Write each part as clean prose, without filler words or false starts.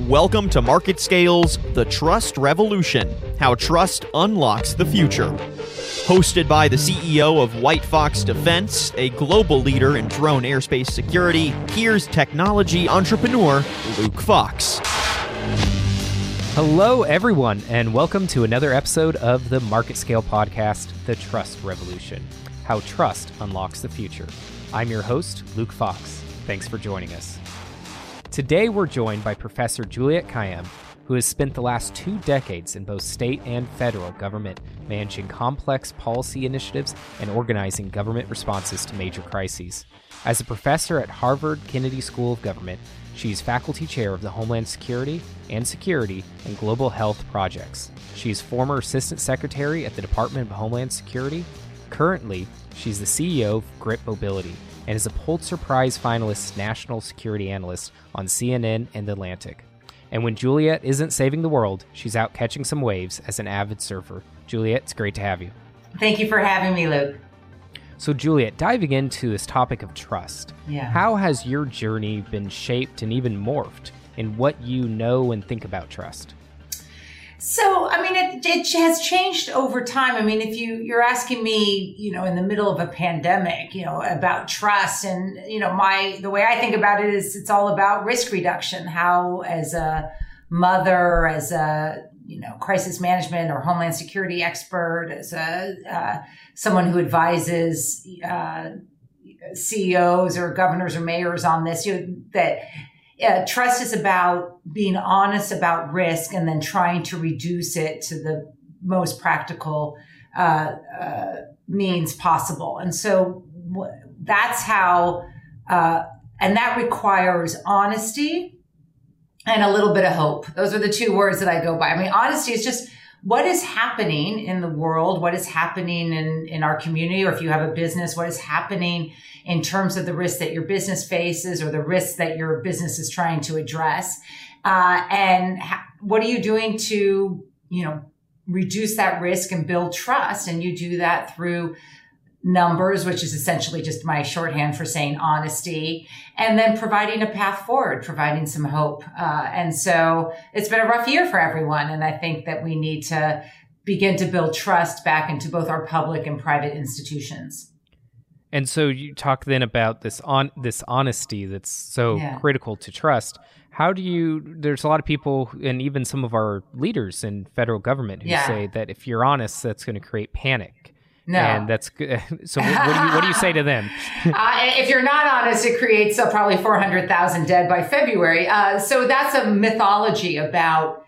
Welcome to Market Scale's The Trust Revolution, How Trust Unlocks the Future. Hosted by the CEO of White Fox Defense, a global leader in drone airspace security, here's technology entrepreneur Luke Fox. Hello, everyone, and welcome to another episode of the Market Scale podcast, The Trust Revolution, How Trust Unlocks the Future. I'm your host, Luke Fox. Thanks for joining us. Today, we're joined by Professor Juliette Kayyem, who has spent the last 2 decades in both state and federal government managing complex policy initiatives and organizing government responses to major crises. As a professor at Harvard Kennedy School of Government, she's faculty chair of the Homeland Security and Global Health Projects. She's former assistant secretary at the Department of Homeland Security. Currently, she's the CEO of Grip Mobility and is a Pulitzer Prize finalist national security analyst on CNN and The Atlantic. And when Juliette isn't saving the world, she's out catching some waves as an avid surfer. Juliette, it's great to have you. Thank you for having me, Luke. So Juliette, diving into this topic of trust, how has your journey been shaped and even morphed in what you know and think about trust? So, I mean, it has changed over time. I mean, if you're asking me, in the middle of a pandemic, about trust and, the way I think about it is it's all about risk reduction. How as a mother, as a, crisis management or homeland security expert, as a someone who advises CEOs or governors or mayors on this, trust is about being honest about risk and then trying to reduce it to the most practical means possible. And so that's how, and that requires honesty and a little bit of hope. Those are the 2 words that I go by. I mean, honesty is just what is happening in the world, what is happening in our community, or if you have a business, what is happening in terms of the risks that your business faces or the risks that your business is trying to address. What are you doing to, reduce that risk and build trust? And you do that through numbers, which is essentially just my shorthand for saying honesty, and then providing a path forward, providing some hope. And so it's been a rough year for everyone. And I think that we need to begin to build trust back into both our public and private institutions. And so you talk then about this honesty that's so critical to trust. How do there's a lot of people and even some of our leaders in federal government who say that if you're honest, that's going to create panic. No. And that's good. So what do you say to them? If you're not honest, it creates probably 400,000 dead by February. So that's a mythology about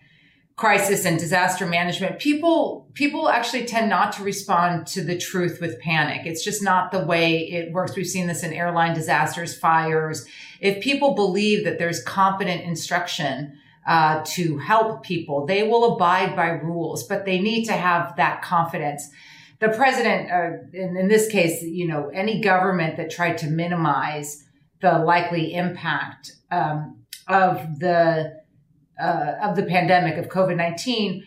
crisis and disaster management. People actually tend not to respond to the truth with panic. It's just not the way it works. We've seen this in airline disasters, fires. If people believe that there's competent instruction to help people, they will abide by rules, but they need to have that confidence. The president, in this case, any government that tried to minimize the likely impact of the pandemic of COVID-19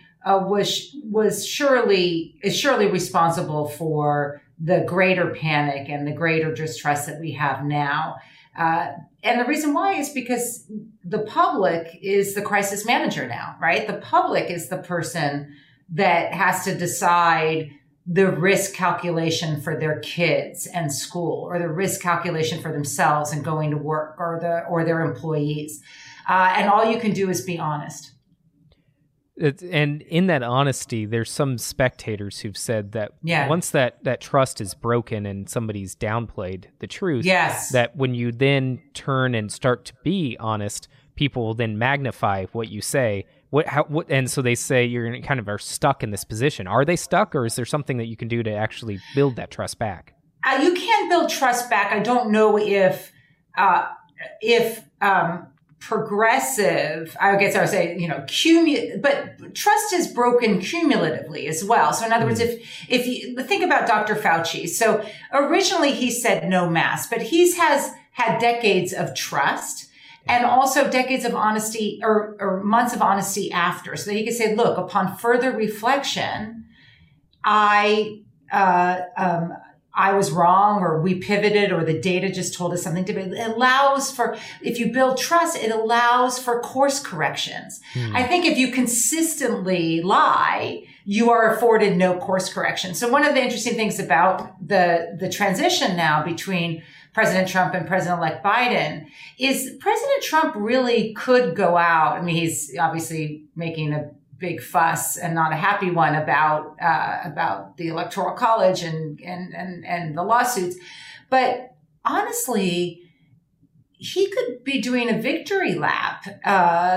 is surely responsible for the greater panic and the greater distrust that we have now. And the reason why is because the public is the crisis manager now, right? The public is the person that has to decide the risk calculation for their kids and school, or the risk calculation for themselves and going to work, or their employees. And all you can do is be honest. And in that honesty, there's some spectators who've said that once that trust is broken and somebody's downplayed the truth, that when you then turn and start to be honest, people will then magnify what you say. And so they say you're kind of are stuck in this position. Are they stuck, or is there something that you can do to actually build that trust back? You can build trust back. I don't know if progressive, I guess I would say, but trust is broken cumulatively as well. So in other words, if you think about Dr. Fauci, so originally he said no masks, but he has had decades of trust. And also decades of honesty or months of honesty after. So that he could say, look, upon further reflection, I I was wrong, or we pivoted, or the data just told us something different. It allows for, if you build trust, it allows for course corrections. Mm. I think if you consistently lie, you are afforded no course correction. So one of the interesting things about the transition now between President Trump and President-elect Biden is President Trump really could go out. I mean, he's obviously making a big fuss and not a happy one about the Electoral College and the lawsuits. But honestly, he could be doing a victory lap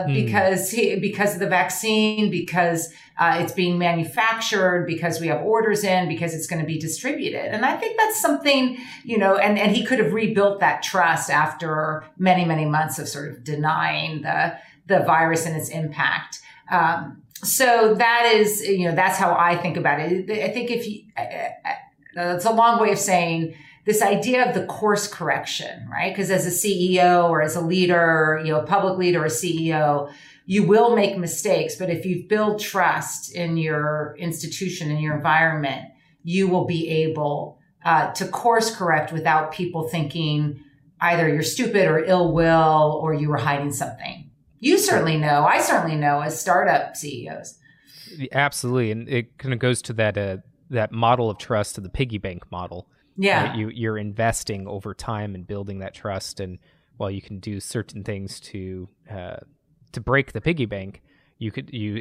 because of the vaccine, because it's being manufactured, because we have orders in, because it's going to be distributed. And I think that's something, you know, and he could have rebuilt that trust after many, many months of sort of denying the virus and its impact. So that is, you know, that's how I think about it. I think if you, that's a long way of saying this idea of the course correction, right? Because as a CEO or as a leader, you know, a public leader or CEO, you will make mistakes. But if you build trust in your institution, in your environment, you will be able to course correct without people thinking either you're stupid or ill will or you were hiding something. You certainly know. I certainly know as startup CEOs. Absolutely. And it kind of goes to that that model of trust, to the piggy bank model. Yeah. Right? You're investing over time and building that trust. And while you can do certain things to break the piggy bank, you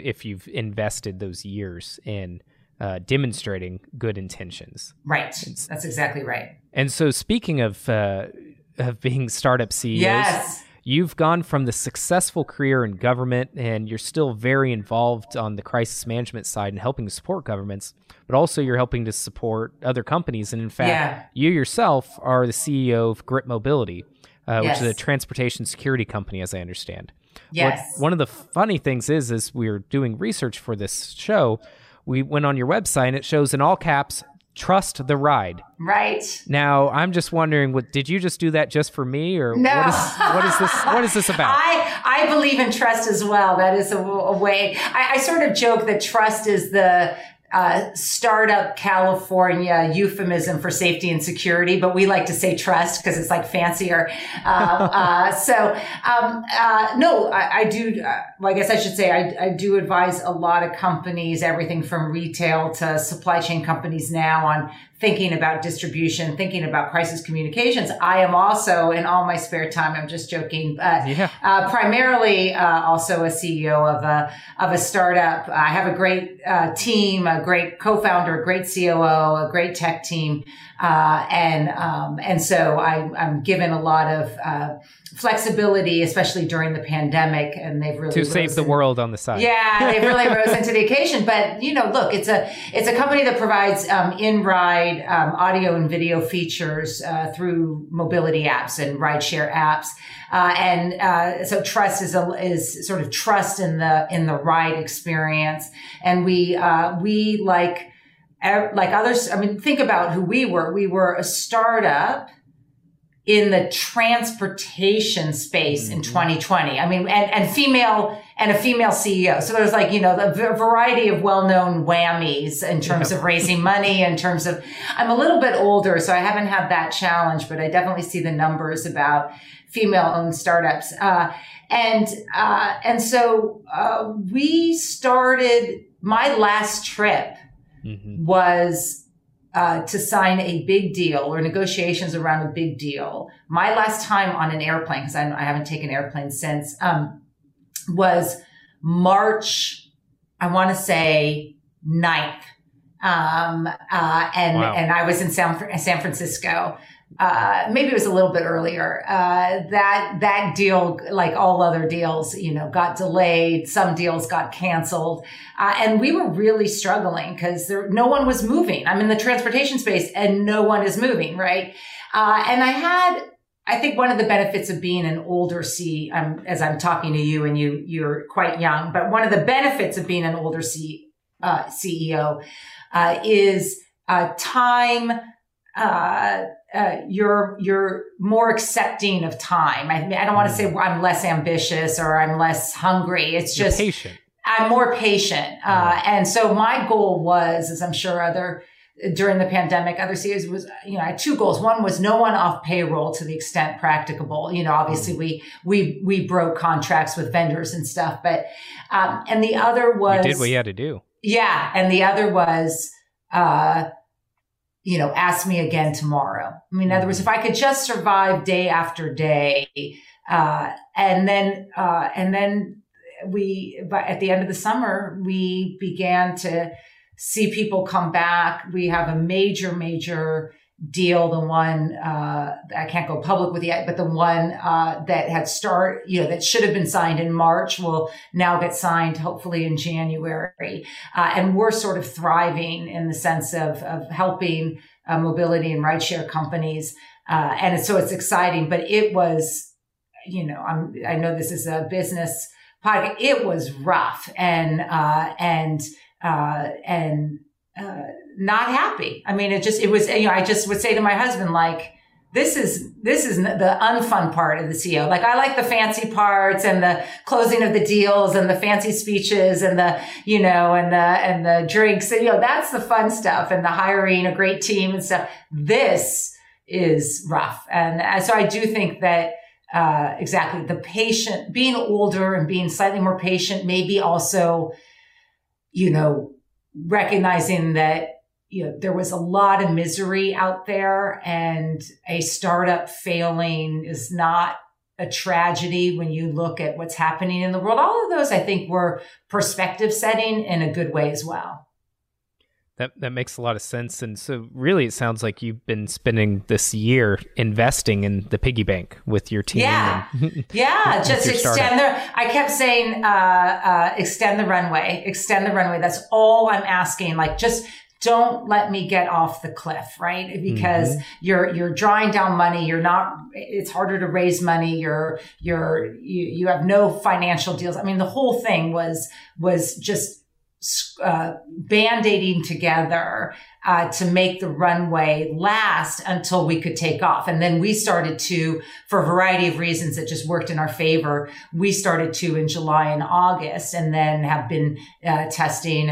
if you've invested those years in demonstrating good intentions. Right. That's exactly right. And so speaking of being startup CEOs... Yes. You've gone from the successful career in government, and you're still very involved on the crisis management side and helping support governments, but also you're helping to support other companies. And in fact, you yourself are the CEO of Grip Mobility, which is a transportation security company, as I understand. Yes. One of the funny things is, as we were doing research for this show, we went on your website and it shows in all caps, "Trust the ride." Right. Now, I'm just wondering, did you just do that just for me, or no? What is this about? I believe in trust as well. That is a way. I sort of joke that trust is the startup California euphemism for safety and security, but we like to say trust because it's like fancier. I do. Well, I guess I should say I do advise a lot of companies, everything from retail to supply chain companies now, on thinking about distribution, thinking about crisis communications. I am also, in all my spare time, I'm just joking, primarily also a CEO of a startup. I have a great team, a great co-founder, a great COO, a great tech team. And so I'm given a lot of flexibility, especially during the pandemic, and they've really to save the world on the side. Yeah, they really rose into the occasion. But you know, look, it's a company that provides in-ride audio and video features through mobility apps and rideshare apps, so trust is sort of trust in the ride experience, and we like others. I mean, think about who we were. We were a startup in the transportation space in 2020. I mean, and a female CEO. So there's like, you know, the variety of well-known whammies in terms of raising money, in terms of, I'm a little bit older, so I haven't had that challenge, but I definitely see the numbers about female-owned startups. So we started, my last trip was, to sign a big deal or negotiations around a big deal. My last time on an airplane, because I haven't taken airplanes since, was March, I want to say 9th. And I was in San Francisco. Maybe it was a little bit earlier. That deal, like all other deals, you know, got delayed. Some deals got canceled. And we were really struggling because no one was moving. I'm in the transportation space and no one is moving, right? And I think one of the benefits of being an older as I'm talking to you, and you're quite young, but one of the benefits of being an older CEO, is, time, you're more accepting of time. I don't want to say I'm less ambitious or I'm less hungry. It's just I'm more patient. And so my goal was, as I'm sure other during the pandemic, other CEOs was, I had two goals. One was no one off payroll to the extent practicable. Obviously we broke contracts with vendors and stuff, but, and the other was. We did what you had to do. Yeah. And the other was, ask me again tomorrow. In other words, if I could just survive day after day, and then but at the end of the summer, we began to see people come back. We have a major deal. The one, I can't go public with yet, but the one, that had that should have been signed in March will now get signed hopefully in January. And we're sort of thriving in the sense of helping mobility and rideshare companies. And so it's exciting, but it was, I know this is a business podcast. It was rough and not happy. I just would say to my husband, this is the unfun part of the CEO. I like the fancy parts and the closing of the deals and the fancy speeches and the drinks. And, that's the fun stuff and the hiring a great team and stuff. This is rough. And so I do think that, exactly the patient, being older and being slightly more patient, maybe also, recognizing that, there was a lot of misery out there, and a startup failing is not a tragedy when you look at what's happening in the world. All of those, I think, were perspective setting in a good way as well. That makes a lot of sense. And so really, it sounds like you've been spending this year investing in the piggy bank with your team. Yeah. Yeah. Just extend I kept saying, extend the runway, extend the runway. That's all I'm asking. Just don't let me get off the cliff. Right. Because you're drawing down money. It's harder to raise money. You have no financial deals. The whole thing was just, band-aiding together to make the runway last until we could take off. And then we started to, for a variety of reasons that just worked in our favor, we started to in July and August, and then have been testing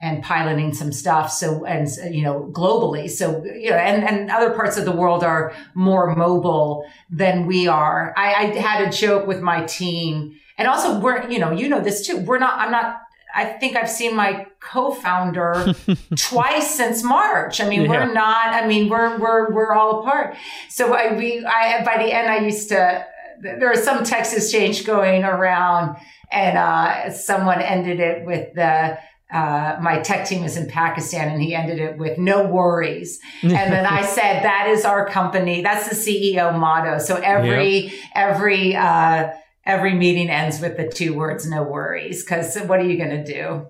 and piloting some stuff. So, and, globally. So, and other parts of the world are more mobile than we are. I had a joke with my team, and also we're, this too, I think I've seen my co-founder twice since March. We're all apart. So by the end, there was some text exchange going around, and someone ended it with my tech team is in Pakistan, and he ended it with no worries. And then I said, that is our company. That's the CEO motto. So every meeting ends with the two words, no worries, because what are you going to do?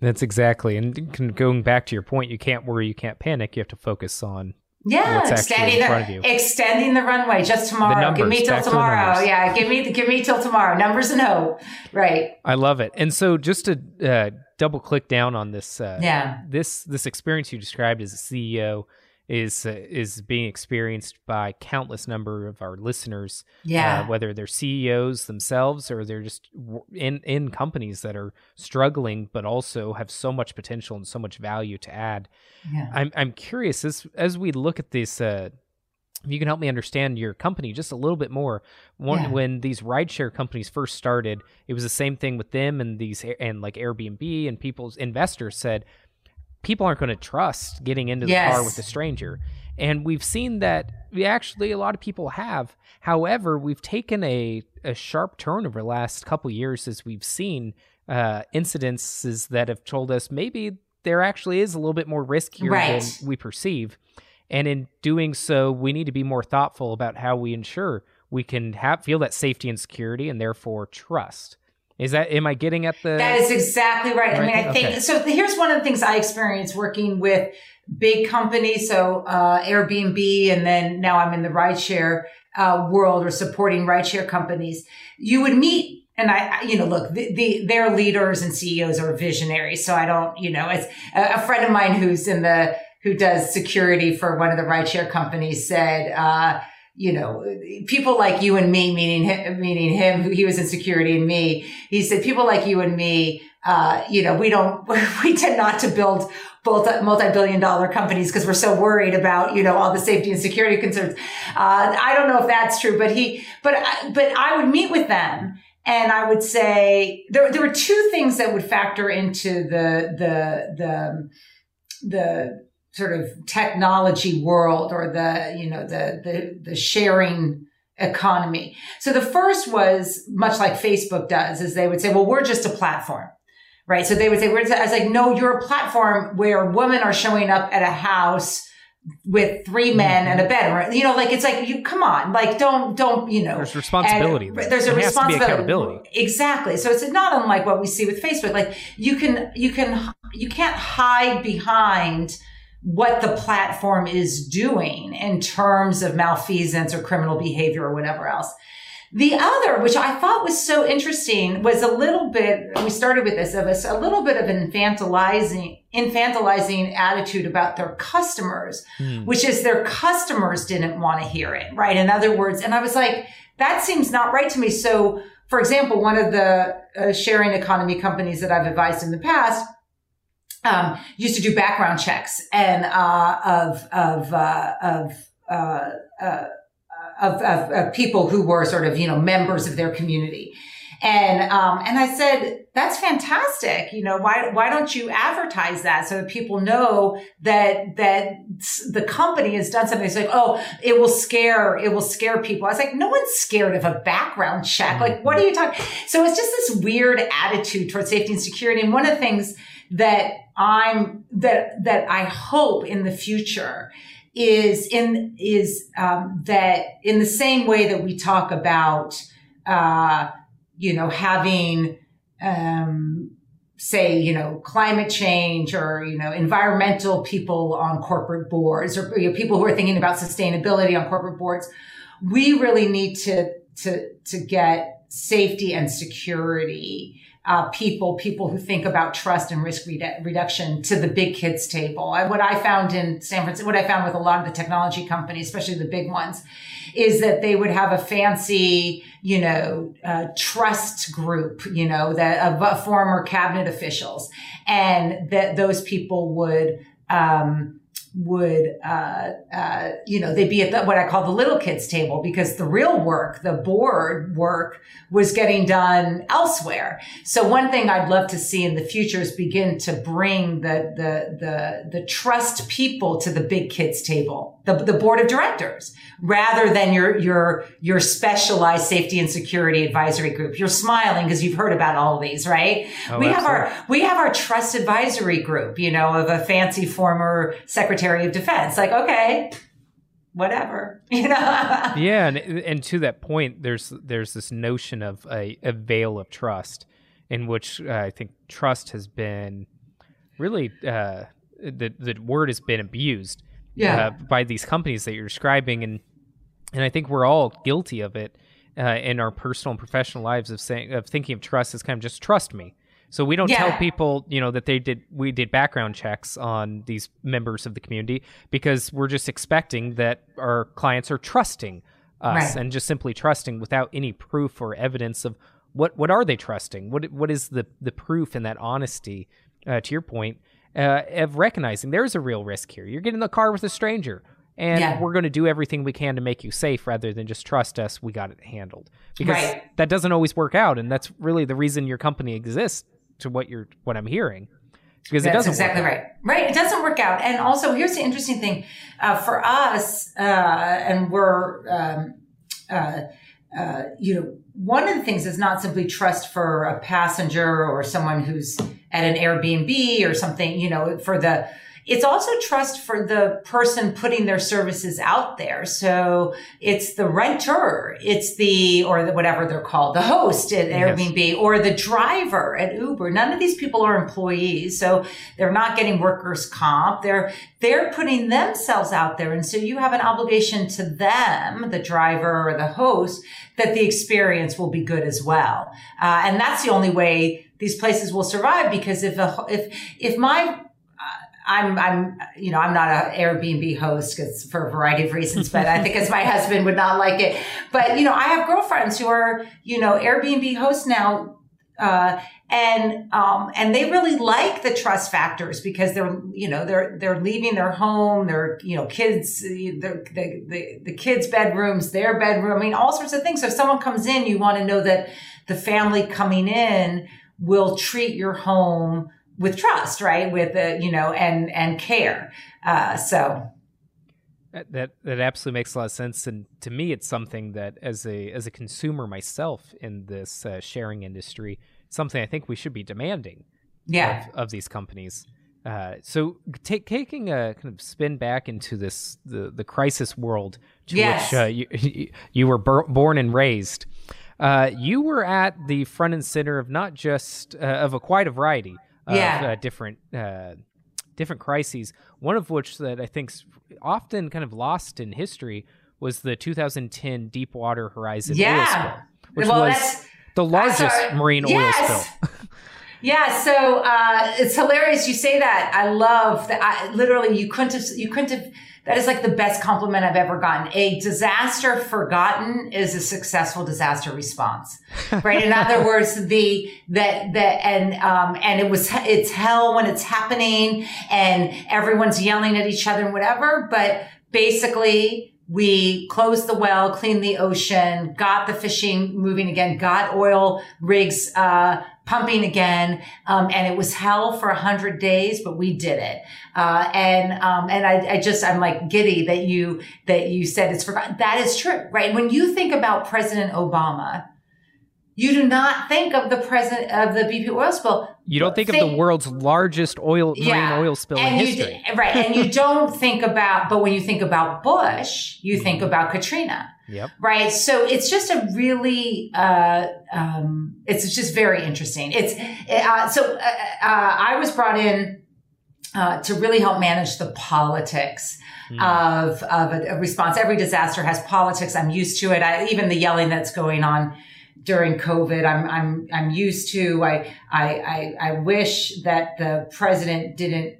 That's exactly. And going back to your point, you can't worry, you can't panic. You have to focus on what's actually in front of you. Extending the runway just tomorrow. Give me till tomorrow. Yeah, give me till tomorrow. Numbers and hope. Right. I love it. And so just to double click down on this, this experience you described as a CEO is being experienced by countless number of our listeners, whether they're CEOs themselves or they're just in companies that are struggling, but also have so much potential and so much value to add. Yeah. I'm curious, as we look at this, if you can help me understand your company just a little bit more. When these rideshare companies first started, it was the same thing with them, and Airbnb, and investors said, people aren't going to trust getting into the car with a stranger. And we've seen that a lot of people have. However, we've taken a sharp turn over the last couple of years as we've seen incidences that have told us maybe there actually is a little bit more risk here than we perceive. And in doing so, we need to be more thoughtful about how we ensure we can feel that safety and security, and therefore trust. Am I getting at the... That is exactly right. I think, okay. So here's one of the things I experienced working with big companies. So Airbnb, and then now I'm in the rideshare world, or supporting rideshare companies. You would meet, and their leaders and CEOs are visionaries. So I don't, it's a friend of mine who does security for one of the rideshare companies said, people like you and me, meaning him, who he was in security, and me, he said, people like you and me, we tend not to build multi-billion dollar companies because we're so worried about, you know, all the safety and security concerns. I don't know if that's true, but I would meet with them. And I would say there were two things that would factor into the sort of technology world or the sharing economy. So the first was much like Facebook does, is they would say, well, we're just a platform, right? So they would say, I was like, no, you're a platform where women are showing up at a house with three men and a bed, you know, like, it's like, you come on, like, don't, you know, there's responsibility. There's a responsibility. Has to be accountability. Exactly. So it's not unlike what we see with Facebook. Like you can't hide behind what the platform is doing in terms of malfeasance or criminal behavior or whatever else. The other, which I thought was so interesting, was a little bit, we started with this, of a little bit of infantilizing attitude about their customers, which is their customers didn't want to hear it, right? In other words, and I was like, that seems not right to me. So, for example, one of the sharing economy companies that I've advised in the past used to do background checks and of people who were sort of, you know, members of their community. And I said, that's fantastic. You know, why don't you advertise that so that people know that the company has done something? It's like, oh, it will scare people. I was like, no one's scared of a background check. Like, what are you talking? So it's just this weird attitude towards safety and security. And one of the things that I hope in the future is that in the same way that we talk about, you know, having, say, you know, climate change or, you know, environmental people on corporate boards or, you know, people who are thinking about sustainability on corporate boards, we really need to get safety and security people who think about trust and risk reduction to the big kids table. And what I found in San Francisco, what I found with a lot of the technology companies, especially the big ones, is that they would have a fancy, you know, trust group, you know, the former cabinet officials, and that those people would you know, they'd be at what I call the little kids table, because the real work, the board work, was getting done elsewhere. So one thing I'd love to see in the future is begin to bring the trust people to the big kids table, the board of directors, rather than your specialized safety and security advisory group. You're smiling because you've heard about all these, right? Oh, we absolutely. We have our trust advisory group, you know, of a fancy former Secretary of Defense. Like, okay, whatever, you know. Yeah, and to that point, there's this notion of a veil of trust, in which I think trust has been really the word has been abused, by these companies that you're describing, and I think we're all guilty of it in our personal and professional lives of thinking of trust as kind of just trust me. So we don't tell people, you know, that we did background checks on these members of the community, because we're just expecting that our clients are trusting us, right, and just simply trusting without any proof or evidence of what are they trusting? What is the proof in that honesty, to your point, of recognizing there is a real risk here. You're getting in the car with a stranger, and we're going to do everything we can to make you safe, rather than just trust us, we got it handled. Because that doesn't always work out, and that's really the reason your company exists. To what I'm hearing, because that's it doesn't exactly work out. Right. It doesn't work out. And also, here's the interesting thing for us, and we're, you know, one of the things is not simply trust for a passenger or someone who's at an Airbnb or something, you know, it's also trust for the person putting their services out there. So it's the renter, or the whatever they're called, the host at Airbnb, or the driver at Uber. None of these people are employees, so they're not getting workers' comp. They're putting themselves out there. And so you have an obligation to them, the driver or the host, that the experience will be good as well. And that's the only way these places will survive, because I'm not an Airbnb host for a variety of reasons, but I think as my husband would not like it. But, you know, I have girlfriends who are, you know, Airbnb hosts now And they really like the trust factors because they're leaving their home, their kids' bedrooms, their bedroom, I mean, all sorts of things. So if someone comes in, you want to know that the family coming in will treat your home with trust, right? With, and care. So. That absolutely makes a lot of sense, and to me, it's something that, as a consumer myself in this sharing industry, something I think we should be demanding, of these companies. So taking a kind of spin back into this the crisis world to which you were born and raised, you were at the front and center of not just of a quite a variety of different. Different crises, one of which that I think's often kind of lost in history was the 2010 Deepwater Horizon oil spill, which was the largest marine oil spill. Yeah, so it's hilarious you say that. I love that. Literally, you couldn't have. That is like the best compliment I've ever gotten. A disaster forgotten is a successful disaster response, right? In other words, and it's hell when it's happening, and everyone's yelling at each other and whatever. But basically, we closed the well, cleaned the ocean, got the fishing moving again, got oil rigs pumping again, and it was hell for 100 days, but we did it. I'm like giddy that you said it's forgotten. That is true, right? When you think about President Obama, you do not think of the president of the BP oil spill. You don't think of the world's largest marine oil spill in history, right? And you don't think about, but when you think about Bush, you think about Katrina. Yep. Right. So it's just a really, it's just very interesting. I was brought in to really help manage the politics of a response. Every disaster has politics. I'm used to it. Even the yelling that's going on during COVID, I'm used to. I wish that the president didn't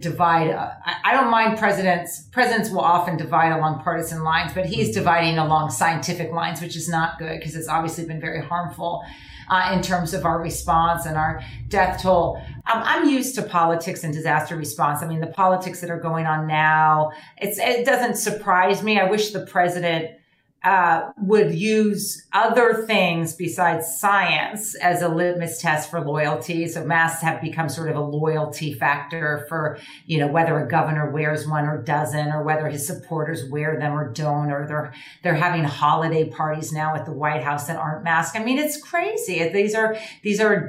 divide. I don't mind presidents. Presidents will often divide along partisan lines, but he's dividing along scientific lines, which is not good because it's obviously been very harmful in terms of our response and our death toll. I'm used to politics and disaster response. I mean, the politics that are going on now, it doesn't surprise me. I wish the president would use other things besides science as a litmus test for loyalty. So masks have become sort of a loyalty factor for, whether a governor wears one or doesn't, or whether his supporters wear them or don't, or they're having holiday parties now at the White House that aren't masked. I mean, it's crazy. These are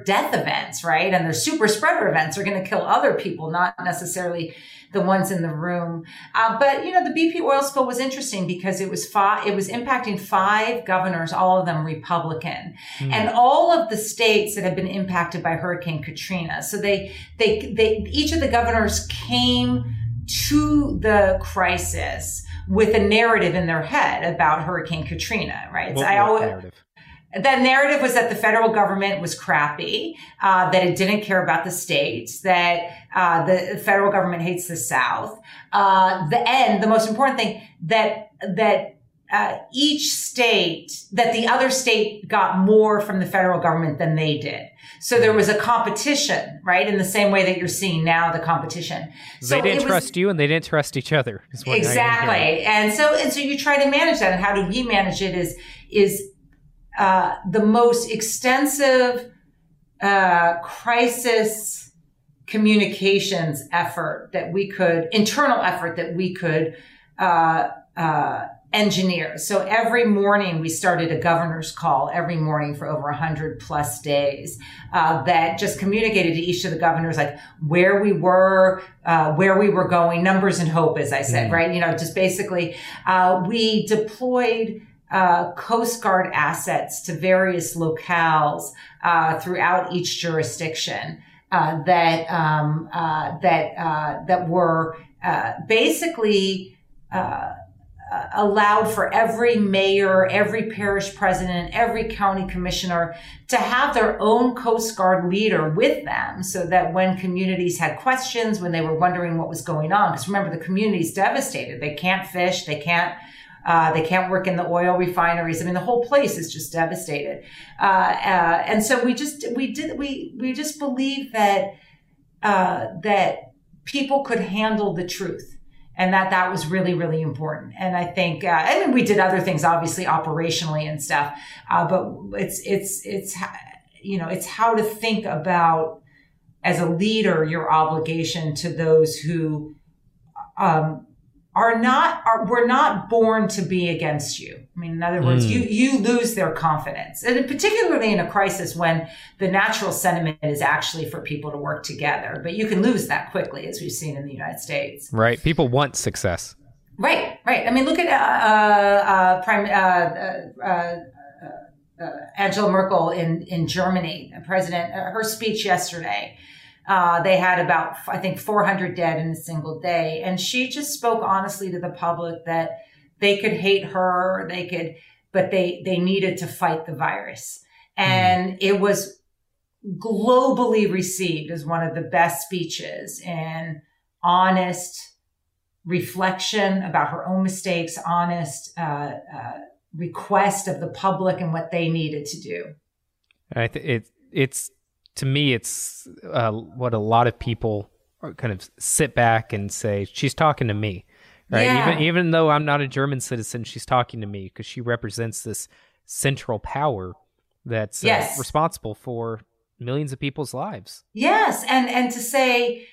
death events, right? And they're super spreader events. They're going to kill other people, not necessarily the ones in the room. But the BP oil spill was interesting because it was impacting 5 governors, all of them Republican, and all of the states that have been impacted by Hurricane Katrina. So they each of the governors came to the crisis with a narrative in their head about Hurricane Katrina, right? That narrative was that the federal government was crappy, that it didn't care about the states, that the federal government hates the South. The most important thing, that each state, that the other state got more from the federal government than they did. So there was a competition, right? In the same way that you're seeing now, the competition. So they didn't trust you, and they didn't trust each other. Exactly, and so you try to manage that. And how do we manage it? Is the most extensive crisis communications internal effort that we could engineer. So every morning we started a governor's call every morning for over 100+ days that just communicated to each of the governors, like where we were going, numbers and hope, as I said, right? Just basically we deployed Coast Guard assets to various locales throughout each jurisdiction that were basically allowed for every mayor, every parish president, every county commissioner to have their own Coast Guard leader with them so that when communities had questions, when they were wondering what was going on, because remember, the community's devastated. They can't fish, they can't They can't work in the oil refineries. I mean, the whole place is just devastated. And so we just believe that that people could handle the truth, and that was really, really important. And I think, I mean, we did other things, obviously, operationally and stuff. But it's how to think about, as a leader, your obligation to those who were not born to be against you. I mean, in other words, you lose their confidence, and particularly in a crisis when the natural sentiment is actually for people to work together. But you can lose that quickly, as we've seen in the United States. Right. People want success. Right. Right. I mean, look at Angela Merkel in Germany, President, her speech yesterday. They had about, I think, 400 dead in a single day. And she just spoke honestly to the public that they could hate her, but they needed to fight the virus. And it was globally received as one of the best speeches, and honest reflection about her own mistakes, honest request of the public and what they needed to do. It's to me, it's what a lot of people kind of sit back and say, she's talking to me, right? Yeah. Even though I'm not a German citizen, she's talking to me because she represents this central power that's responsible for millions of people's lives. Yes. And to say,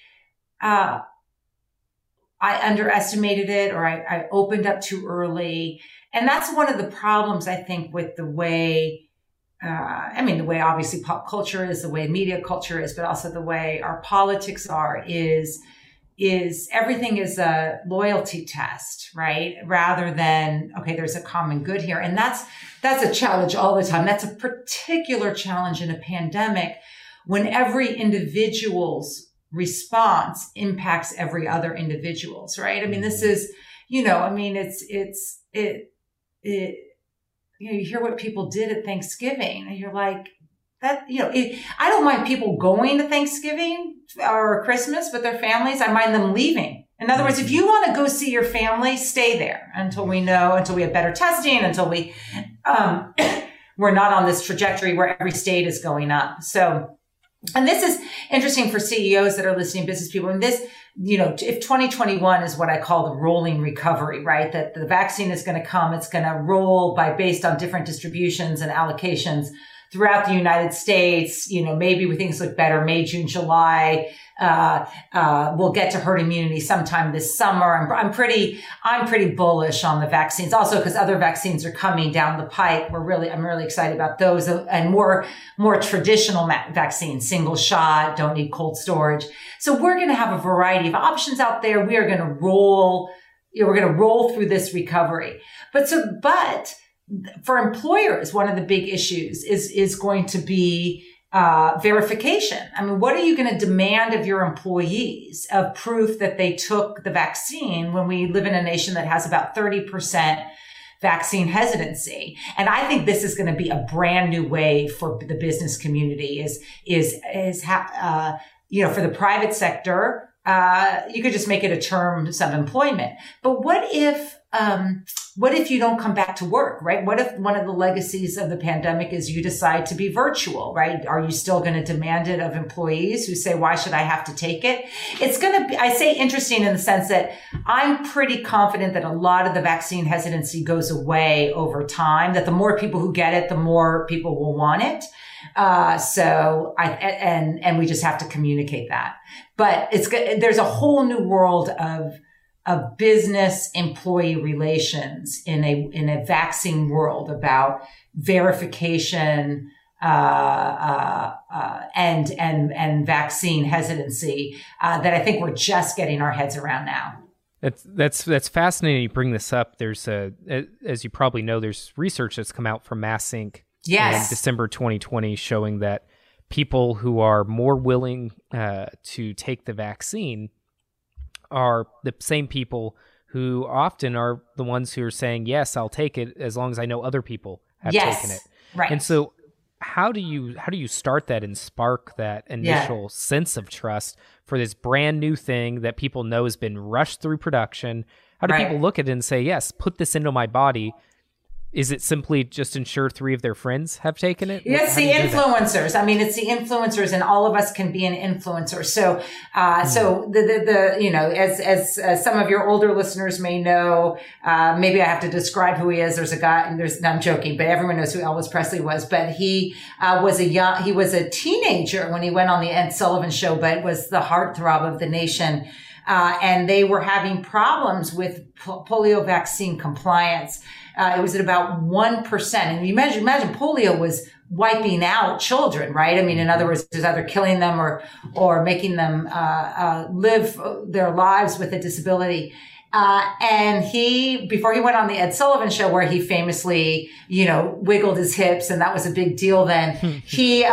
I underestimated it, or I opened up too early. And that's one of the problems, I think, with the way, the way obviously pop culture is, the way media culture is, but also the way our politics are, is everything is a loyalty test, right? Rather than, okay, there's a common good here. And that's a challenge all the time. That's a particular challenge in a pandemic, when every individual's response impacts every other individual's, right? I mean, this is, you hear what people did at Thanksgiving, and you're like, I don't mind people going to Thanksgiving or Christmas with their families. I mind them leaving. In other words, if you want to go see your family, stay there until we have better testing, until we, we're not on this trajectory where every state is going up. So, and this is interesting for CEOs that are listening, business people. And this, if 2021 is what I call the rolling recovery, right? That the vaccine is going to come, it's going to roll based on different distributions and allocations throughout the United States. Maybe when things look better, May, June, July, we'll get to herd immunity sometime this summer. I'm pretty bullish on the vaccines, also because other vaccines are coming down the pipe. I'm really excited about those, and more traditional vaccines, single shot, don't need cold storage. So we're going to have a variety of options out there. We are going to roll, we're going to roll through this recovery. But for employers, one of the big issues is going to be verification. I mean, what are you going to demand of your employees of proof that they took the vaccine when we live in a nation that has about 30% vaccine hesitancy? And I think this is going to be a brand new way for the business community for the private sector. You could just make it a term self-employment. But what if you don't come back to work, right? What if one of the legacies of the pandemic is you decide to be virtual, right? Are you still going to demand it of employees who say, why should I have to take it? It's going to be, I say interesting in the sense that I'm pretty confident that a lot of the vaccine hesitancy goes away over time, that the more people who get it, the more people will want it. So we just have to communicate that. But there's a whole new world of business employee relations in a vaccine world about verification, and vaccine hesitancy, that I think we're just getting our heads around now. That's fascinating. You bring this up. There's as you probably know, there's research that's come out from Mass Inc. Yes. In December 2020, showing that people who are more willing to take the vaccine are the same people who often are the ones who are saying, yes, I'll take it as long as I know other people have taken it. Right. And so how do you start that and spark that initial sense of trust for this brand new thing that people know has been rushed through production? How do people look at it and say, yes, put this into my body? Is it simply just ensure 3 of their friends have taken it? It's the influencers. I mean, it's the influencers, and all of us can be an influencer. So, so the you know, as some of your older listeners may know, maybe I have to describe who he is. There's a guy, and there's, I'm joking, but everyone knows who Elvis Presley was. But he was a teenager when he went on the Ed Sullivan show, but was the heartthrob of the nation. And they were having problems with polio vaccine compliance. It was at about 1%. And you imagine polio was wiping out children, right? I mean, in other words, it was either killing them or making them live their lives with a disability. And he, before he went on the Ed Sullivan show, where he famously, you know, wiggled his hips, and that was a big deal then, they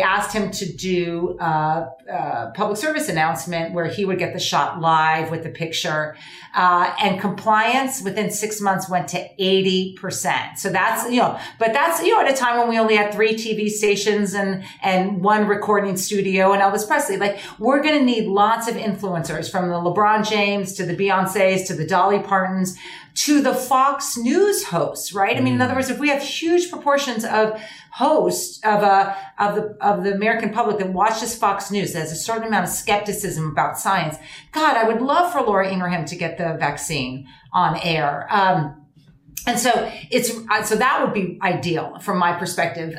asked him to do a public service announcement where he would get the shot live with the picture. And compliance within 6 months went to 80%. So that's, you know, but that's, you know, at a time when we only had 3 TV stations and 1 recording studio and Elvis Presley. Like, we're going to need lots of influencers, from the LeBron James to the Beyoncés to the Dolly Partons to the Fox News hosts, right? I mean, in other words, if we have huge proportions of hosts of the American public that watches Fox News, that has a certain amount of skepticism about science. God, I would love for Laura Ingraham to get the vaccine on air. And so that would be ideal from my perspective,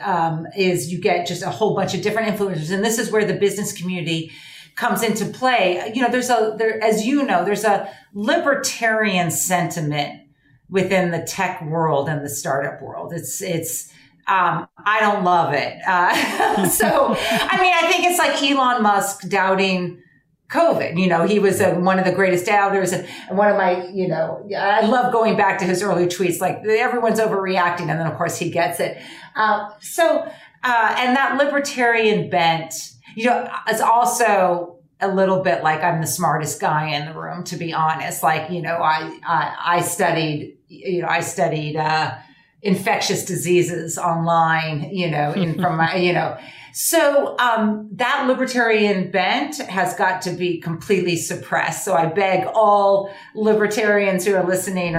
is you get just a whole bunch of different influencers. And this is where the business community comes into play. You know, there's a libertarian sentiment within the tech world and the startup world. I don't love it. So, I mean, I think it's like Elon Musk doubting COVID. You know, he was one of the greatest doubters, and one of my, you know, I love going back to his early tweets, like, everyone's overreacting. And then of course he gets it. And that libertarian bent, you know, it's also a little bit like, I'm the smartest guy in the room, to be honest. Like, you know, I studied infectious diseases online, you know, that libertarian bent has got to be completely suppressed. So I beg all libertarians who are listening,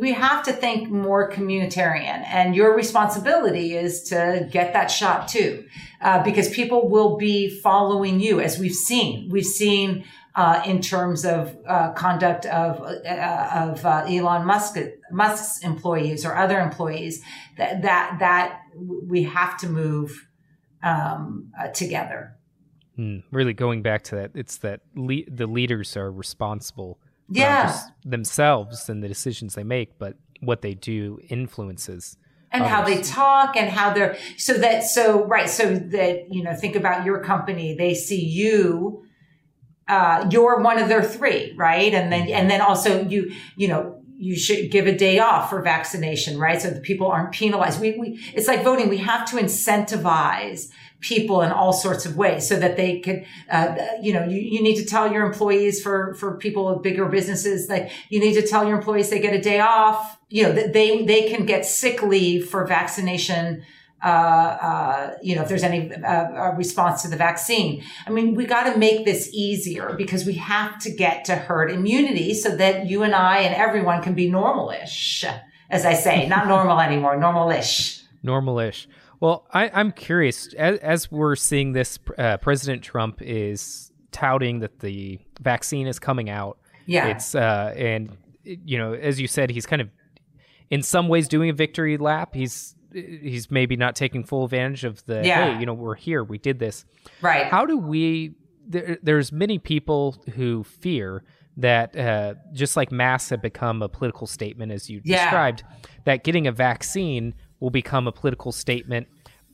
we have to think more communitarian, and your responsibility is to get that shot too, because people will be following you, as we've seen in terms of conduct of Elon Musk's employees or other employees, that we have to move together. Really going back to that, it's that the leaders are responsible for just themselves and the decisions they make, but what they do influences how they talk and how they're so that you know, think about your company, they see you, you're one of their 3, right? And then also you should give a day off for vaccination, right? So the people aren't penalized. It's like voting. We have to incentivize people in all sorts of ways so that they could, you need to tell your employees, for people with bigger businesses, like, you need to tell your employees they get a day off, you know, that they can get sick leave for vaccination, if there's any response to the vaccine. I mean, we got to make this easier, because we have to get to herd immunity so that you and I and everyone can be normal-ish, as I say. Not normal anymore, normal-ish. Normal-ish. Well, I'm curious, as we're seeing this, President Trump is touting that the vaccine is coming out. Yeah. It's, and, you know, as you said, he's kind of in some ways doing a victory lap. He's maybe not taking full advantage of the, hey, you know, we're here, we did this. Right. How do we, there's many people who fear that just like masks have become a political statement, as you described, that getting a vaccine will become a political statement.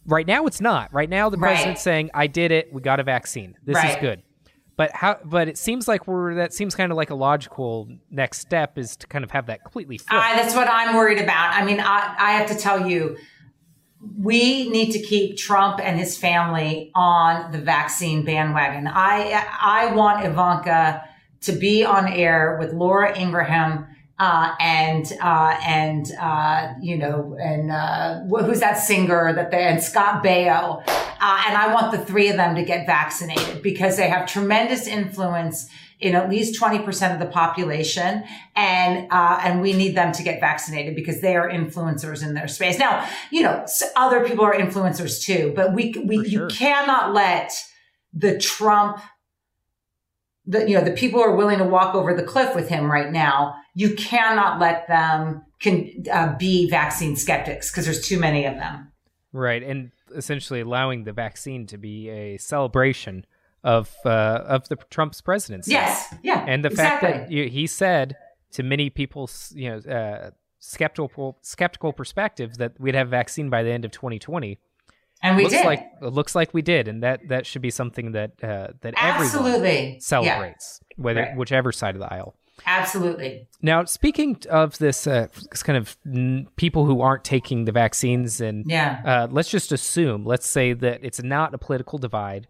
Right now it's not. Right now the president's saying, I did it, we got a vaccine, this is good. But it seems like that seems kind of like a logical next step, is to kind of have that completely flipped. That's what I'm worried about. I mean, I have to tell you, we need to keep Trump and his family on the vaccine bandwagon. I want Ivanka to be on air with Laura Ingraham, and who's that singer and Scott Baio. And I want the three of them to get vaccinated because they have tremendous influence in at least 20% of the population. And we need them to get vaccinated because they are influencers in their space. Now, you know, other people are influencers too, but we you cannot let the Trump, the people who are willing to walk over the cliff with him right now, you cannot let them be vaccine skeptics because there's too many of them. Right. And essentially allowing the vaccine to be a celebration of the Trump's presidency. Yes. Yeah. And the fact that he said to many people's, skeptical perspective that we'd have vaccine by the end of 2020. And we did. It looks like we did. And that should be something that everyone celebrates, whichever side of the aisle. Absolutely. Now, speaking of this kind of people who aren't taking the vaccines, and let's just assume, let's say that it's not a political divide,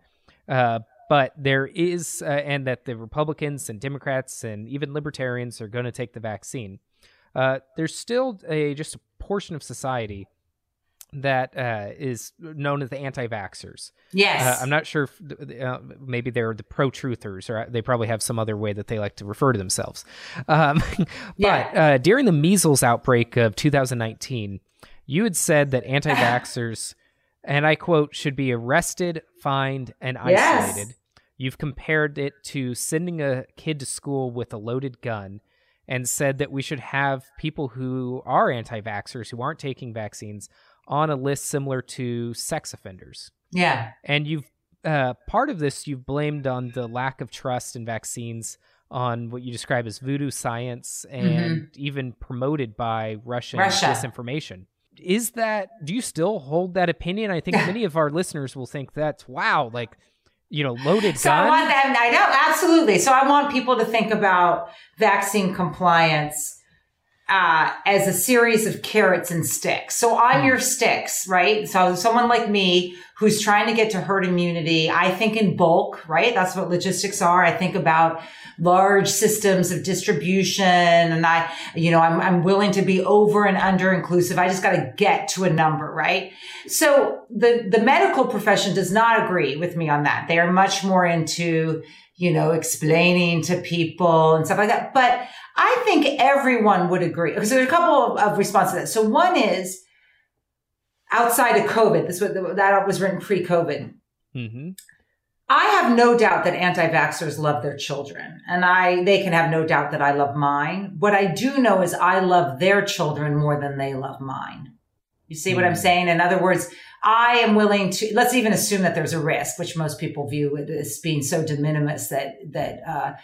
but there is, and that the Republicans and Democrats and even libertarians are going to take the vaccine. There's still just a portion of society that is known as the anti-vaxxers. Yes. I'm not sure if maybe they're the pro-truthers, or they probably have some other way that they like to refer to themselves. But during the measles outbreak of 2019, you had said that anti-vaxxers, and I quote, should be arrested, fined, and isolated. Yes. You've compared it to sending a kid to school with a loaded gun, and said that we should have people who are anti-vaxxers, who aren't taking vaccines, on a list similar to sex offenders. Yeah. And you've part of this you've blamed on the lack of trust in vaccines on what you describe as voodoo science and even promoted by Russian disinformation. Is that, do you still hold that opinion? I think many of our listeners will think that's, wow, like, loaded gun. I know, absolutely. So I want people to think about vaccine compliance as a series of carrots and sticks. So on your sticks, right? So someone like me who's trying to get to herd immunity, I think in bulk, right? That's what logistics are. I think about large systems of distribution, and I'm willing to be over and under inclusive. I just got to get to a number, right? So the medical profession does not agree with me on that. They are much more into, explaining to people and stuff like that. But I think everyone would agree. So there's a couple of responses to that. So one is outside of COVID, that was written pre-COVID. Mm-hmm. I have no doubt that anti-vaxxers love their children, and they can have no doubt that I love mine. What I do know is I love their children more than they love mine. You see what I'm saying? In other words, I am willing to, let's even assume that there's a risk, which most people view it as being so de minimis that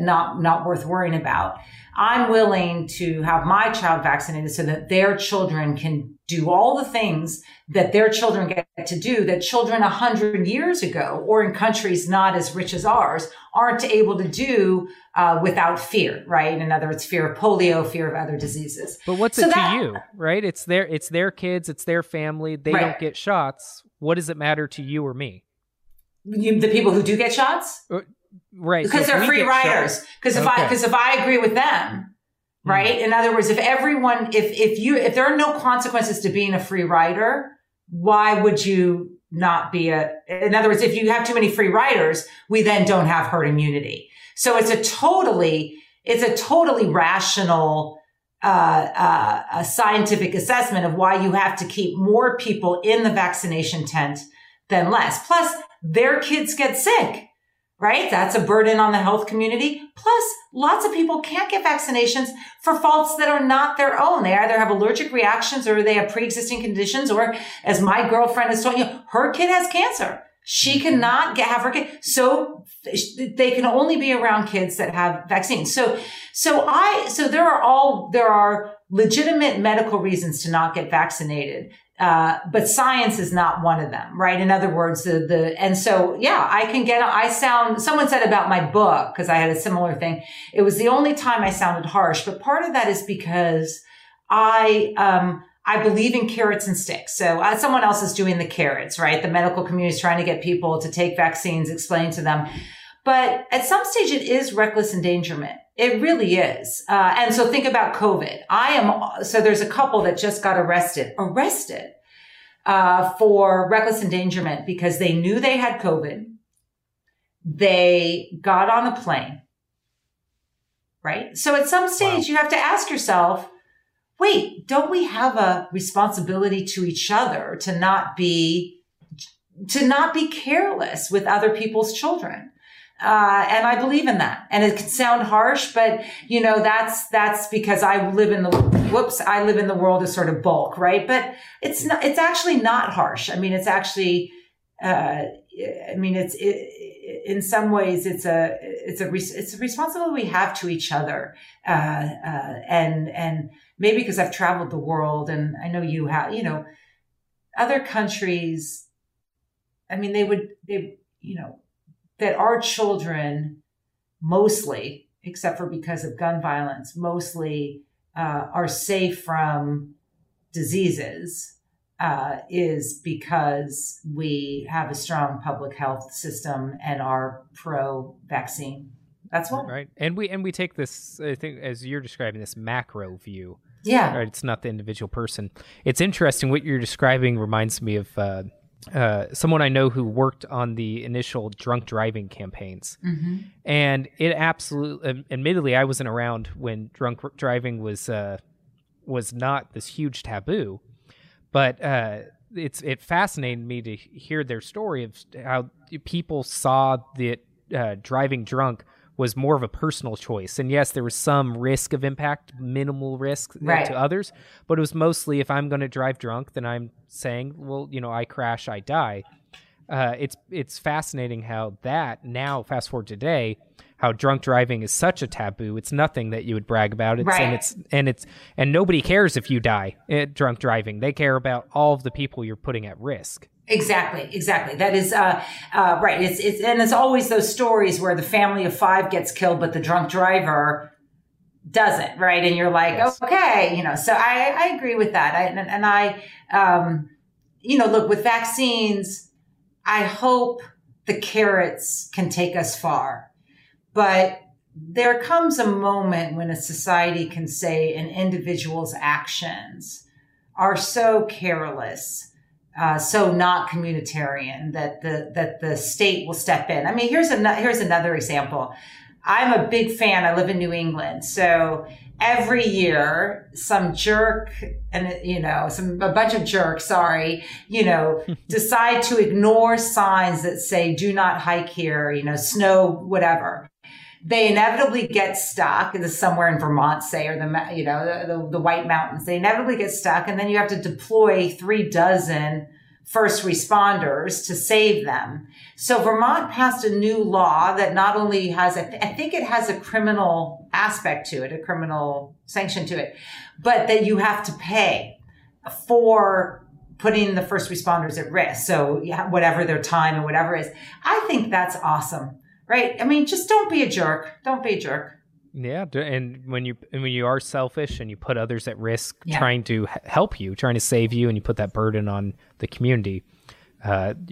not worth worrying about. I'm willing to have my child vaccinated so that their children can do all the things that their children get to do that children 100 years ago, or in countries not as rich as ours, aren't able to do without fear, right? In other words, fear of polio, fear of other diseases. But what's to you, right? It's their kids, it's their family. They don't get shots. What does it matter to you or me? The people who do get shots? Right. Because they're free riders. Because if I agree with them, right? Mm-hmm. In other words, if there are no consequences to being a free rider, why would you not be in other words, if you have too many free riders, we then don't have herd immunity. So it's a totally rational a scientific assessment of why you have to keep more people in the vaccination tent than less. Plus, their kids get sick, right? That's a burden on the health community. Plus, lots of people can't get vaccinations for faults that are not their own. They either have allergic reactions, or they have pre-existing conditions, or, as my girlfriend has told you, her kid has cancer. She cannot have her kid. So they can only be around kids that have vaccines. So there are legitimate medical reasons to not get vaccinated. But science is not one of them, right? In other words, someone said about my book, because I had a similar thing. It was the only time I sounded harsh, but part of that is because I believe in carrots and sticks. So someone else is doing the carrots, right? The medical community is trying to get people to take vaccines, explain to them. But at some stage, it is reckless endangerment. It really is. And so think about COVID. So there's a couple that just got arrested. for reckless endangerment because they knew they had COVID. They got on a plane, right? So at some stage, you have to ask yourself, wait, don't we have a responsibility to each other to not be careless with other people's children? And I believe in that. And it could sound harsh, but you know, that's because I live in the world of sort of bulk, right? But it's actually not harsh. I mean, it's actually, in some ways it's a responsibility we have to each other. And maybe because I've traveled the world and I know you have, you know, other countries, I mean, that our children mostly, except for because of gun violence, mostly are safe from diseases is because we have a strong public health system and are pro-vaccine. That's one. Right. And we take this, I think, as you're describing, this macro view. Yeah. Right? It's not the individual person. It's interesting. What you're describing reminds me of... someone I know who worked on the initial drunk driving campaigns. Mm-hmm. And it absolutely, admittedly, I wasn't around when drunk driving was not this huge taboo, but it fascinated me to hear their story of how people saw that driving drunk was more of a personal choice. And yes, there was some risk of impact, minimal risk to others, but it was mostly if I'm going to drive drunk, then I'm saying, well, you know, I crash, I die. It's fascinating how that now, fast forward today, how drunk driving is such a taboo. It's nothing that you would brag about. And nobody cares if you die at drunk driving. They care about all of the people you're putting at risk. Exactly. That is right. It's always those stories where the family of five gets killed, but the drunk driver doesn't, right? And you're like, yes. Okay, you know. So I agree with that. I look, with vaccines, I hope the carrots can take us far, but there comes a moment when a society can say an individual's actions are so careless. So not communitarian that the state will step in. I mean, here's another example. I'm a big fan. I live in New England. So every year some jerk a bunch of jerks decide to ignore signs that say, do not hike here, snow, whatever. They inevitably get stuck. This is somewhere in Vermont, say, or the White Mountains. They inevitably get stuck, and then you have to deploy 36 first responders to save them. So Vermont passed a new law that not only has, I think it has a criminal aspect to it, a criminal sanction to it, but that you have to pay for putting the first responders at risk. So whatever their time and whatever it is. I think that's awesome. Right. I mean, just don't be a jerk. Don't be a jerk. Yeah. And when you are selfish and you put others at risk, trying to help you, trying to save you, and you put that burden on the community,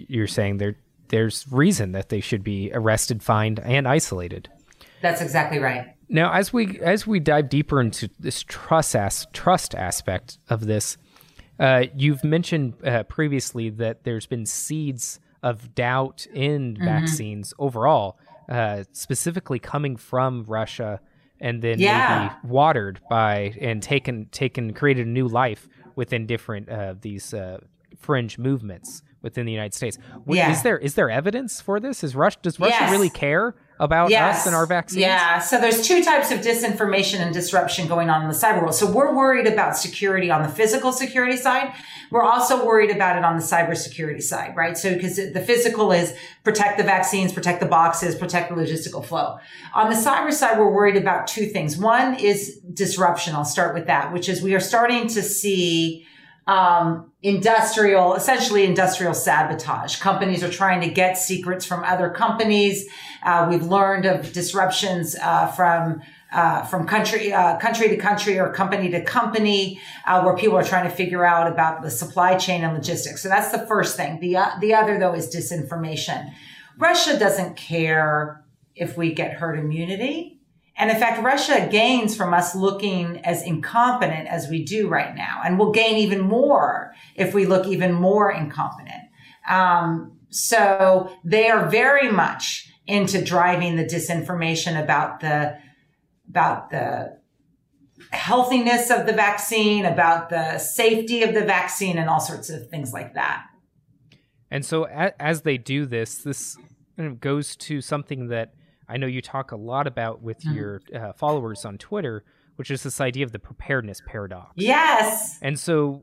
you're saying there's reason that they should be arrested, fined, and isolated. That's exactly right. Now, as we dive deeper into this trust aspect of this, you've mentioned previously that there's been seeds of doubt in vaccines overall. Specifically coming from Russia and then maybe watered by and created a new life within different these fringe movements within the United States. Is there evidence for this? Does Russia really care about us and our vaccines? Yeah. So there's two types of disinformation and disruption going on in the cyber world. So we're worried about security on the physical security side. We're also worried about it on the cybersecurity side, right? So because the physical is protect the vaccines, protect the boxes, protect the logistical flow. On the cyber side, we're worried about two things. One is disruption. I'll start with that, which is we are starting to see essentially industrial sabotage. Companies are trying to get secrets from other companies. We've learned of disruptions from country to country or company to company, where people are trying to figure out about the supply chain and logistics. So that's the first thing. The other, though, is disinformation. Russia doesn't care if we get herd immunity. And in fact, Russia gains from us looking as incompetent as we do right now, and will gain even more if we look even more incompetent. So they are very much into driving the disinformation about the healthiness of the vaccine, about the safety of the vaccine, and all sorts of things like that. And so as they do this, this kind of goes to something that I know you talk a lot about with your followers on Twitter, which is this idea of the preparedness paradox. Yes. And so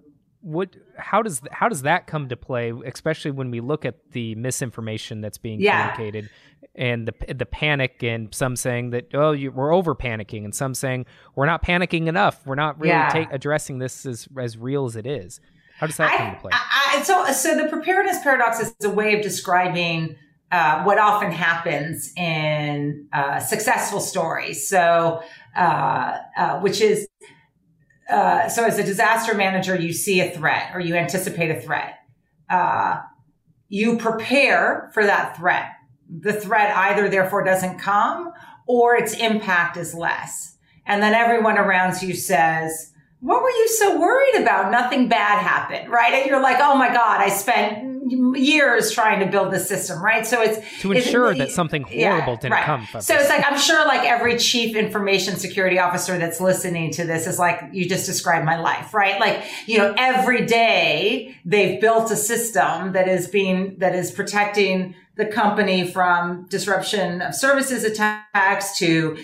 how does that come to play, especially when we look at the misinformation that's being communicated and the panic, and some saying that, we're over panicking, and some saying we're not panicking enough. We're not really addressing this as real as it is. How does that come to play? So the preparedness paradox is a way of describing what often happens in successful stories. So, so as a disaster manager, you see a threat or you anticipate a threat. You prepare for that threat. The threat either therefore doesn't come or its impact is less. And then everyone around you says, what were you so worried about? Nothing bad happened, right? And you're like, oh my God, I spent years trying to build the system, right? So it's to ensure that something horrible didn't come from this. It's like, I'm sure like every chief information security officer that's listening to this is like, you just described my life, right? Like, every day they've built a system that is protecting the company from disruption of services attacks to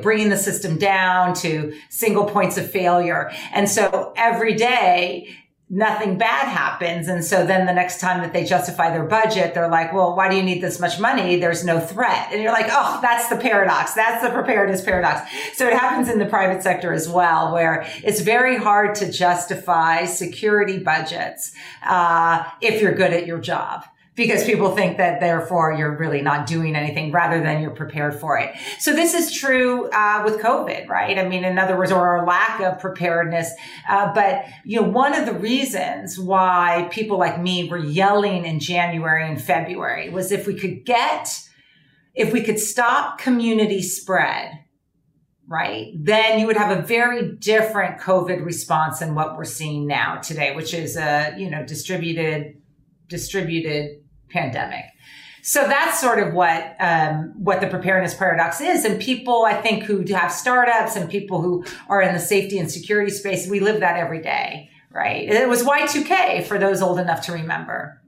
bringing the system down to single points of failure. And so every day, nothing bad happens. And so then the next time that they justify their budget, they're like, well, why do you need this much money? There's no threat. And you're like, oh, that's the paradox. That's the preparedness paradox. So it happens in the private sector as well, where it's very hard to justify security budgets if you're good at your job, because people think that therefore you're really not doing anything rather than you're prepared for it. So this is true with COVID, right? I mean, in other words, or our lack of preparedness. But, one of the reasons why people like me were yelling in January and February was if we could stop community spread, right, then you would have a very different COVID response than what we're seeing now today, which is a, distributed pandemic. So that's sort of what the preparedness paradox is. And people, I think, who have startups and people who are in the safety and security space, we live that every day, right? It was Y2K for those old enough to remember,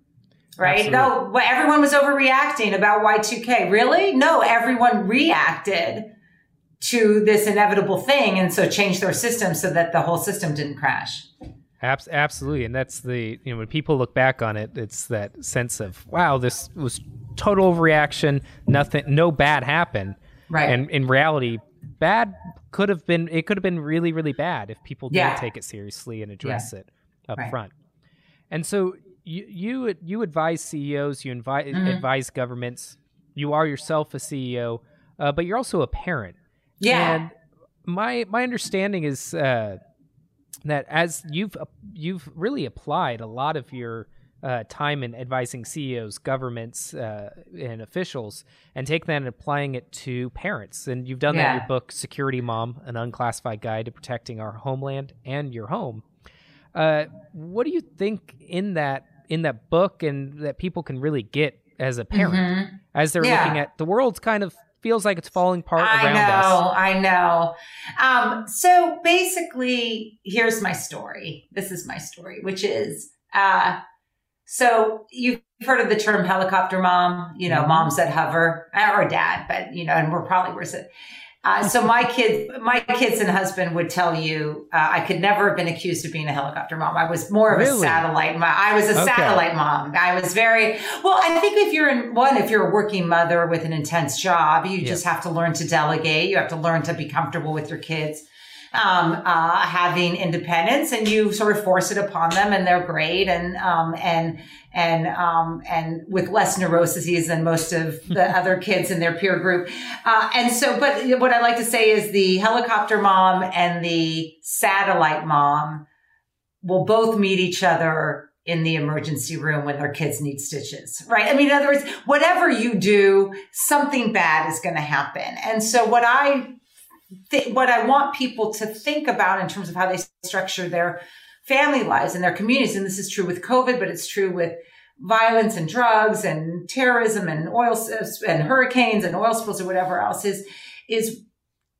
right? Absolutely. No, everyone was overreacting about Y2K. Really? No, everyone reacted to this inevitable thing, and so changed their system so that the whole system didn't crash. Absolutely. And that's the, when people look back on it, it's that sense of, wow, this was total overreaction. Nothing, no bad happened. Right. And in reality, it could have been really, really bad if people didn't take it seriously and address it up front. And so you advise CEOs, advise governments, you are yourself a CEO, but you're also a parent. Yeah. And my understanding is, that as you've really applied a lot of your time in advising CEOs, governments, and officials, and taking that and applying it to parents. And you've done that in your book, Security Mom, An Unclassified Guide to Protecting Our Homeland and Your Home. What do you think in that book, and that people can really get as a parent, as they're looking at the world's kind of feels like it's falling apart around us. I know. So basically, here's my story. This is my story, which is, so you've heard of the term helicopter mom, moms that hover, or dad, but, and we're probably worse at so my kids and husband would tell you, I could never have been accused of being a helicopter mom. I was more of a satellite mom. I was a satellite mom. I was I think if you're a working mother with an intense job, you just have to learn to delegate. You have to learn to be comfortable with your kids, having independence, and you sort of force it upon them, and they're great. And with less neuroses than most of the other kids in their peer group. But what I like to say is the helicopter mom and the satellite mom will both meet each other in the emergency room when their kids need stitches, right? I mean, in other words, whatever you do, something bad is going to happen. And so what I want people to think about in terms of how they structure their family lives and their communities, and this is true with COVID, but it's true with violence and drugs and terrorism and oil and hurricanes and oil spills or whatever else, is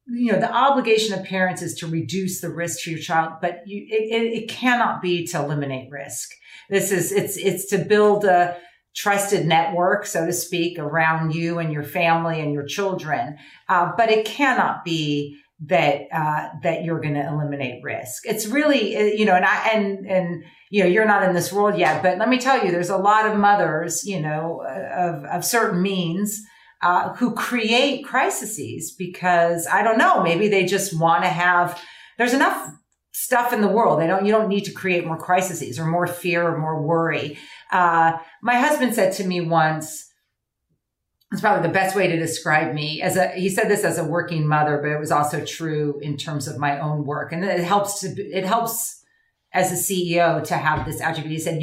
you know, the obligation of parents is to reduce the risk to your child, but it cannot be to eliminate risk. It's to build a trusted network, so to speak, around you and your family and your children. But it cannot be that you're going to eliminate risk. It's really, you know, and you know, you're not in this world yet, but let me tell you, there's a lot of mothers, you know, of certain means, who create crises because, I don't know, maybe they just want to have, there's enough stuff in the world. You don't need to create more crises or more fear or more worry. My husband said to me once, it's probably the best way to describe me he said this as a working mother, but it was also true in terms of my own work. And it helps as a CEO to have this attribute. He said,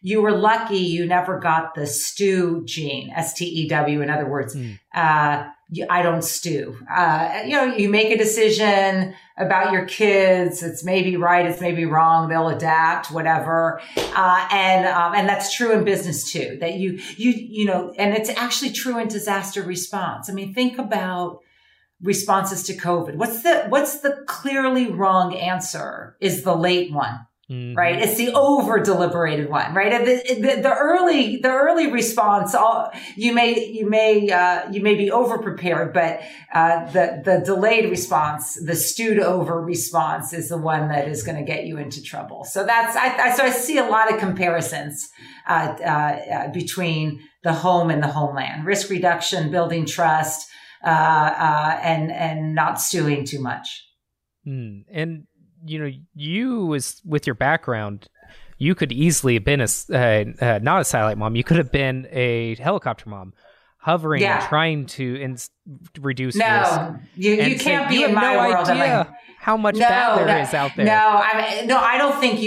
you were lucky you never got the stew gene, S-T-E-W. In other words, I don't stew. You know, you make a decision about your kids. It's maybe right. It's maybe wrong. They'll adapt, whatever. And that's true in business too, that you know, and it's actually true in disaster response. I mean, think about responses to COVID. What's the clearly wrong answer is the late one. Mm-hmm. Right. It's the over deliberated one, right? The early response, you may be over prepared, but the delayed response, the stewed over response is the one that is going to get you into trouble. So I see a lot of comparisons between the home and the homeland: risk reduction, building trust, and not stewing too much. Mm. And you know, with your background, you could easily have been not a satellite mom. You could have been a helicopter mom, hovering and trying to reduce risk. You can't be in my world. Idea how much bad there is out there. I don't think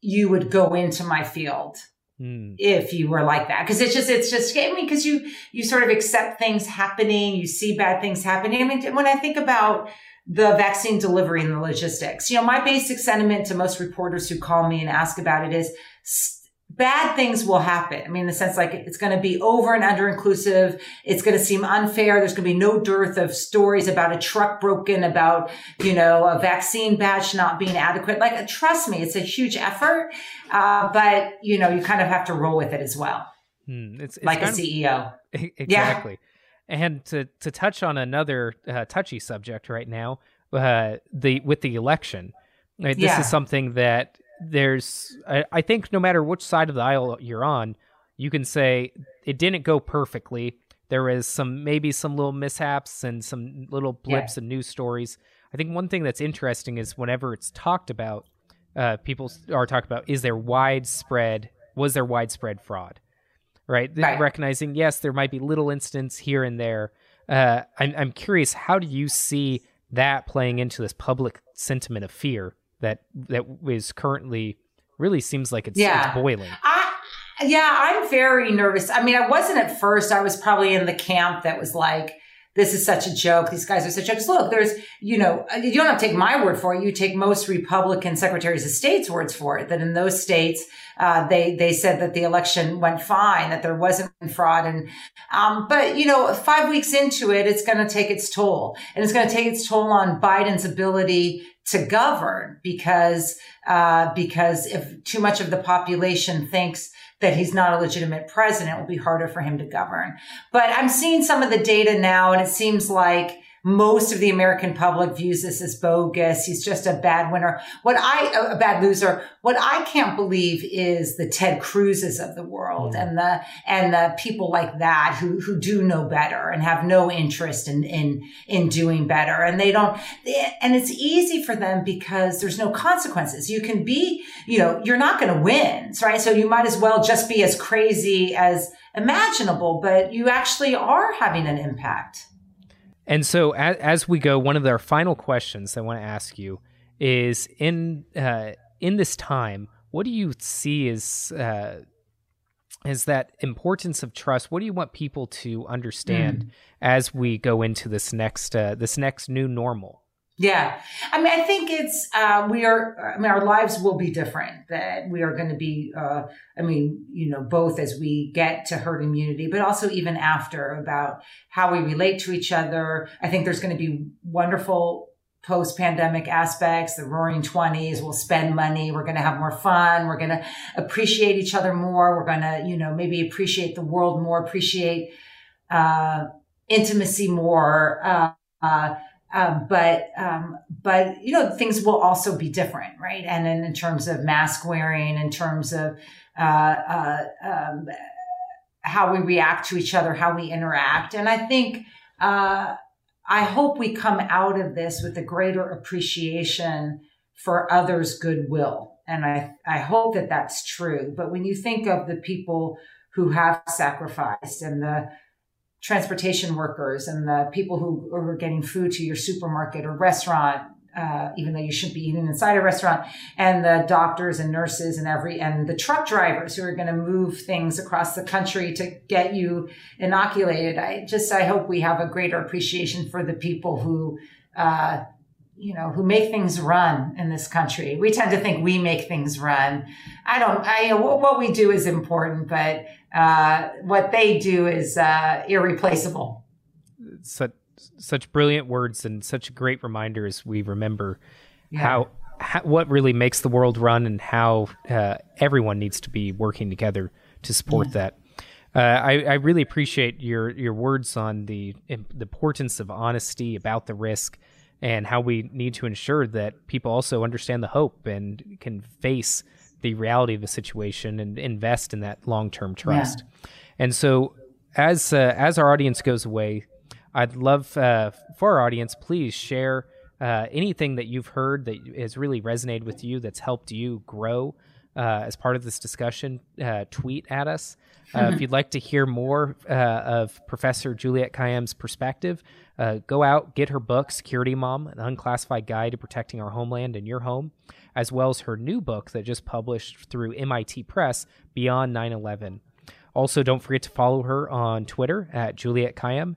you would go into my field if you were like that, because it's just I mean, because you sort of accept things happening. You see bad things happening. I mean, when I think about the vaccine delivery and the logistics, you know, my basic sentiment to most reporters who call me and ask about it is bad things will happen. I mean, in the sense, like, it's going to be over and under inclusive. It's going to seem unfair. There's going to be no dearth of stories about a truck broken, about, you know, a vaccine batch not being adequate. Like, trust me, it's a huge effort. But, you know, you kind of have to roll with it as well. It's like a CEO. Exactly. Yeah. And to touch on another touchy subject right now, with the election, right? This is something that I think no matter which side of the aisle you're on, you can say it didn't go perfectly. There was maybe some little mishaps and some little blips and news stories. I think one thing that's interesting is whenever it's talked about, people are talking about, was there widespread fraud? Right. Recognizing, yes, there might be little incidents here and there. I'm curious, how do you see that playing into this public sentiment of fear that is currently really seems like it's boiling? I'm very nervous. I mean, I wasn't at first. I was probably in the camp that was like, this is such a joke. These guys are such jokes. Look, you know, you don't have to take my word for it. You take most Republican secretaries of state's words for it, that in those states, they said that the election went fine, that there wasn't fraud. And, but you know, 5 weeks into it, it's going to take its toll, and it's going to take its toll on Biden's ability to govern because if too much of the population thinks that he's not a legitimate president, it will be harder for him to govern. But I'm seeing some of the data now, and it seems like most of the American public views this as bogus. He's just a bad winner. A bad loser. What I can't believe is the Ted Cruz's of the world and the people like that who do know better and have no interest in doing better. And and it's easy for them because there's no consequences. You can be, you know, you're not going to win, right? So you might as well just be as crazy as imaginable, but you actually are having an impact. And so as we go, one of our final questions I want to ask you is in this time, what do you see is that importance of trust? What do you want people to understand as we go into this next new normal? Yeah. I mean, I think it's, our lives will be different, that we are going to be, both as we get to herd immunity, but also even after, about how we relate to each other. I think there's going to be wonderful post-pandemic aspects, the roaring 20s, we'll spend money, we're going to have more fun, we're going to appreciate each other more, we're going to, maybe appreciate the world more, appreciate intimacy more. But things will also be different, right? And then in terms of mask wearing, in terms of how we react to each other, how we interact. And I think, I hope we come out of this with a greater appreciation for others' goodwill. And I hope that that's true. But when you think of the people who have sacrificed, and the transportation workers, and the people who are getting food to your supermarket or restaurant, even though you shouldn't be eating inside a restaurant, and the doctors and nurses and the truck drivers who are going to move things across the country to get you inoculated. I hope we have a greater appreciation for the people who, who make things run in this country. We tend to think we make things run. What we do is important, but what they do is irreplaceable. Such brilliant words, and such a great reminder as we remember how what really makes the world run, and how everyone needs to be working together to support that. I really appreciate your words on the importance of honesty about the risk, and how we need to ensure that people also understand the hope and can face the reality of the situation and invest in that long-term trust. Yeah. And so as our audience goes away, I'd love for our audience, please share anything that you've heard that has really resonated with you, that's helped you grow as part of this discussion. Tweet at us. If you'd like to hear more of Professor Juliette Kayyem's perspective, go out, get her book, Security Mom, An Unclassified Guide to Protecting Our Homeland and Your Home, as well as her new book that just published through MIT Press, Beyond 9/11. Also, don't forget to follow her on Twitter at Juliette Kayyem.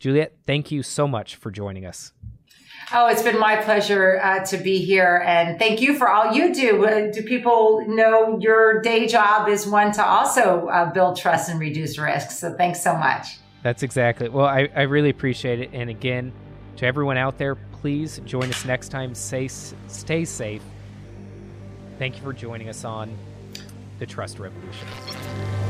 Juliette, thank you so much for joining us. Oh, it's been my pleasure to be here. And thank you for all you do. Do people know your day job is one to also build trust and reduce risk? So thanks so much. That's exactly. Well, I really appreciate it. And again, to everyone out there, please join us next time. Stay safe. Thank you for joining us on The Trust Revolution.